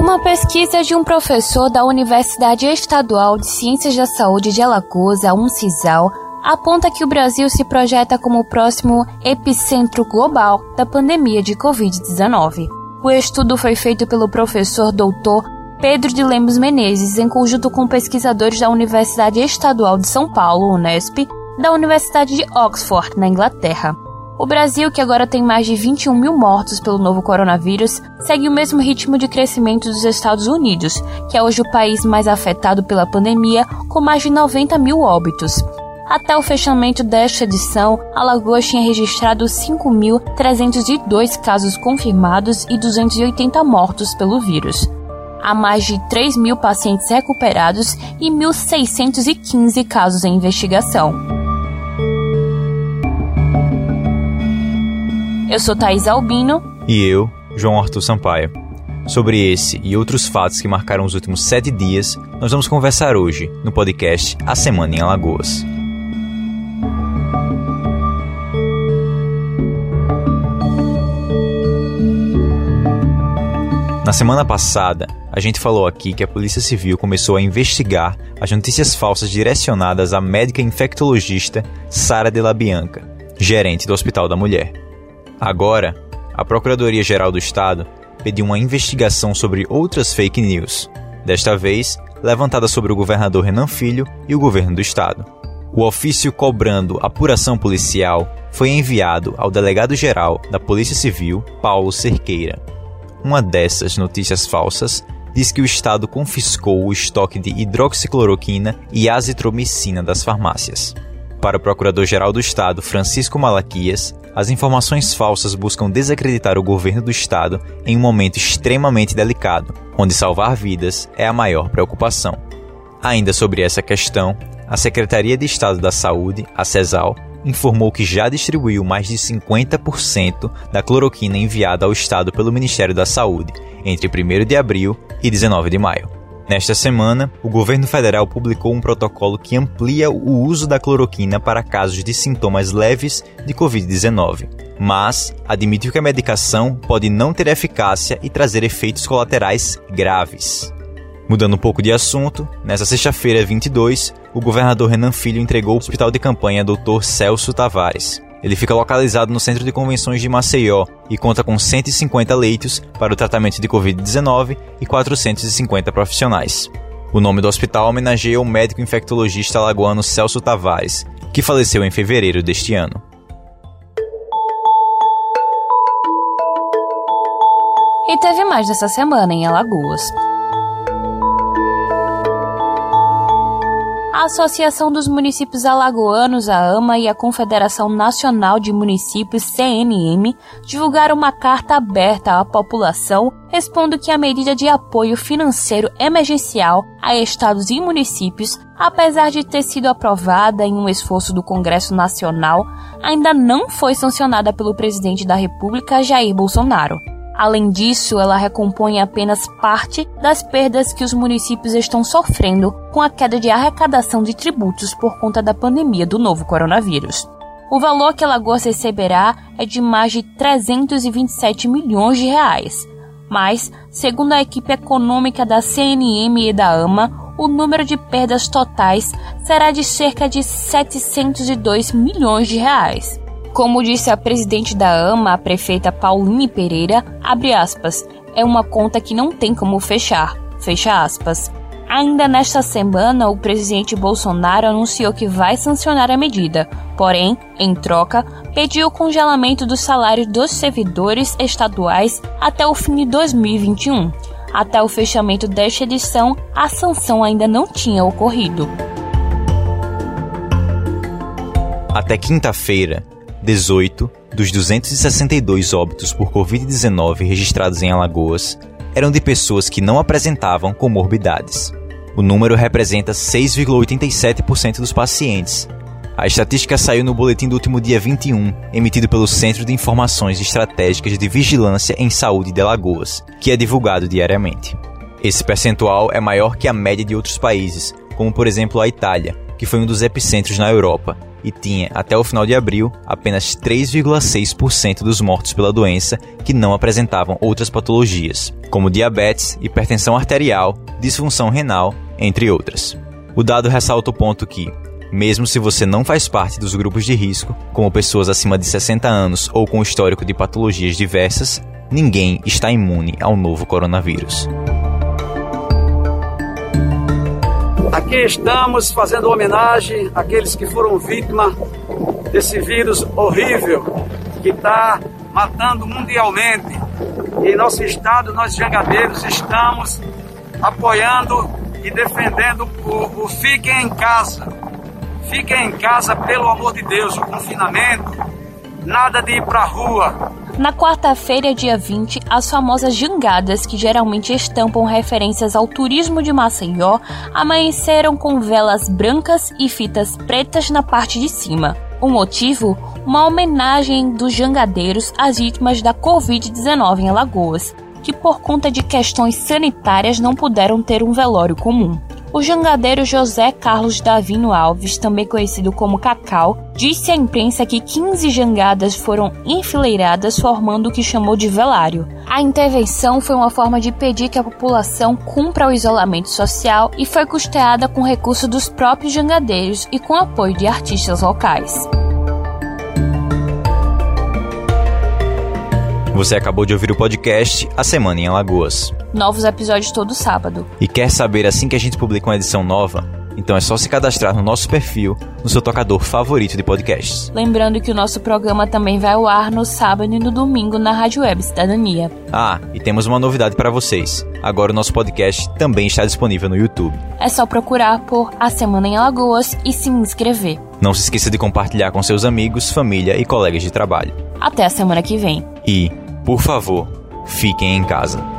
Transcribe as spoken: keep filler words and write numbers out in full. Uma pesquisa de um professor da Universidade Estadual de Ciências da Saúde de Alagoas, a UNCISAL, aponta que o Brasil se projeta como o próximo epicentro global da pandemia de covid dezenove. O estudo foi feito pelo professor doutor Pedro de Lemos Menezes, em conjunto com pesquisadores da Universidade Estadual de São Paulo, Unesp, da Universidade de Oxford, na Inglaterra. O Brasil, que agora tem mais de vinte e um mil mortos pelo novo coronavírus, segue o mesmo ritmo de crescimento dos Estados Unidos, que é hoje o país mais afetado pela pandemia, com mais de noventa mil óbitos. Até o fechamento desta edição, Alagoas tinha registrado cinco mil trezentos e dois casos confirmados e duzentos e oitenta mortos pelo vírus. Há mais de três mil pacientes recuperados e mil seiscentos e quinze casos em investigação. Eu sou Thaís Albino. E eu, João Arthur Sampaio. Sobre esse e outros fatos que marcaram os últimos sete dias, nós vamos conversar hoje no podcast A Semana em Alagoas. Na semana passada, a gente falou aqui que a Polícia Civil começou a investigar as notícias falsas direcionadas à médica infectologista Sara Delabianca, gerente do Hospital da Mulher. Agora, a Procuradoria-Geral do Estado pediu uma investigação sobre outras fake news, desta vez levantada sobre o governador Renan Filho e o governo do Estado. O ofício cobrando apuração policial foi enviado ao delegado-geral da Polícia Civil, Paulo Cerqueira. Uma dessas notícias falsas diz que o Estado confiscou o estoque de hidroxicloroquina e azitromicina das farmácias. Para o Procurador-Geral do Estado, Francisco Malaquias, as informações falsas buscam desacreditar o governo do Estado em um momento extremamente delicado, onde salvar vidas é a maior preocupação. Ainda sobre essa questão, a Secretaria de Estado da Saúde, a CESAL, informou que já distribuiu mais de cinquenta por cento da cloroquina enviada ao Estado pelo Ministério da Saúde, entre primeiro de abril e dezenove de maio. Nesta semana, o governo federal publicou um protocolo que amplia o uso da cloroquina para casos de sintomas leves de covid dezenove, mas admitiu que a medicação pode não ter eficácia e trazer efeitos colaterais graves. Mudando um pouco de assunto, nesta sexta-feira, vinte e dois, o governador Renan Filho entregou o hospital de campanha doutor Celso Tavares. Ele fica localizado no Centro de Convenções de Maceió e conta com cento e cinquenta leitos para o tratamento de covid dezenove e quatrocentos e cinquenta profissionais. O nome do hospital homenageia o médico infectologista alagoano Celso Tavares, que faleceu em fevereiro deste ano. E teve mais dessa semana em Alagoas. A Associação dos Municípios Alagoanos, a AMA, e a Confederação Nacional de Municípios, C N M, divulgaram uma carta aberta à população, respondendo que a medida de apoio financeiro emergencial a estados e municípios, apesar de ter sido aprovada em um esforço do Congresso Nacional, ainda não foi sancionada pelo presidente da República, Jair Bolsonaro. Além disso, ela recompõe apenas parte das perdas que os municípios estão sofrendo com a queda de arrecadação de tributos por conta da pandemia do novo coronavírus. O valor que Alagoas receberá é de mais de trezentos e vinte e sete milhões de reais. Mas, segundo a equipe econômica da C N M e da AMA, o número de perdas totais será de cerca de setecentos e dois milhões de reais. Como disse a presidente da AMA, a prefeita Pauline Pereira, abre aspas, é uma conta que não tem como fechar, fecha aspas. Ainda nesta semana, o presidente Bolsonaro anunciou que vai sancionar a medida, porém, em troca, pediu o congelamento dos salários dos servidores estaduais até o fim de dois mil e vinte e um. Até o fechamento desta edição, a sanção ainda não tinha ocorrido. Até quinta-feira, dezoito dos duzentos e sessenta e dois óbitos por covid dezenove registrados em Alagoas eram de pessoas que não apresentavam comorbidades. O número representa seis vírgula oitenta e sete por cento dos pacientes. A estatística saiu no boletim do último dia vinte e um, emitido pelo Centro de Informações Estratégicas de Vigilância em Saúde de Alagoas, que é divulgado diariamente. Esse percentual é maior que a média de outros países, como por exemplo a Itália, que foi um dos epicentros na Europa, e tinha, até o final de abril, apenas três vírgula seis por cento dos mortos pela doença que não apresentavam outras patologias, como diabetes, hipertensão arterial, disfunção renal, entre outras. O dado ressalta o ponto que, mesmo se você não faz parte dos grupos de risco, como pessoas acima de sessenta anos ou com histórico de patologias diversas, ninguém está imune ao novo coronavírus. Aqui estamos fazendo homenagem àqueles que foram vítimas desse vírus horrível que está matando mundialmente. Em nosso estado, nós jangadeiros estamos apoiando e defendendo o, o fiquem em casa. Fiquem em casa, pelo amor de Deus, o confinamento, nada de ir para a rua. Na quarta-feira, dia vinte, as famosas jangadas, que geralmente estampam referências ao turismo de Maceió, amanheceram com velas brancas e fitas pretas na parte de cima. O motivo? Uma homenagem dos jangadeiros às vítimas da covid dezenove em Alagoas, que por conta de questões sanitárias não puderam ter um velório comum. O jangadeiro José Carlos Davino Alves, também conhecido como Cacau, disse à imprensa que quinze jangadas foram enfileiradas formando o que chamou de velário. A intervenção foi uma forma de pedir que a população cumpra o isolamento social e foi custeada com recurso dos próprios jangadeiros e com apoio de artistas locais. Você acabou de ouvir o podcast A Semana em Alagoas. Novos episódios todo sábado. E quer saber assim que a gente publica uma edição nova? Então é só se cadastrar no nosso perfil, no seu tocador favorito de podcasts. Lembrando que o nosso programa também vai ao ar no sábado e no domingo na Rádio Web Cidadania. Ah, e temos uma novidade para vocês. Agora o nosso podcast também está disponível no YouTube. É só procurar por A Semana em Alagoas e se inscrever. Não se esqueça de compartilhar com seus amigos, família e colegas de trabalho. Até a semana que vem. E... por favor, fiquem em casa.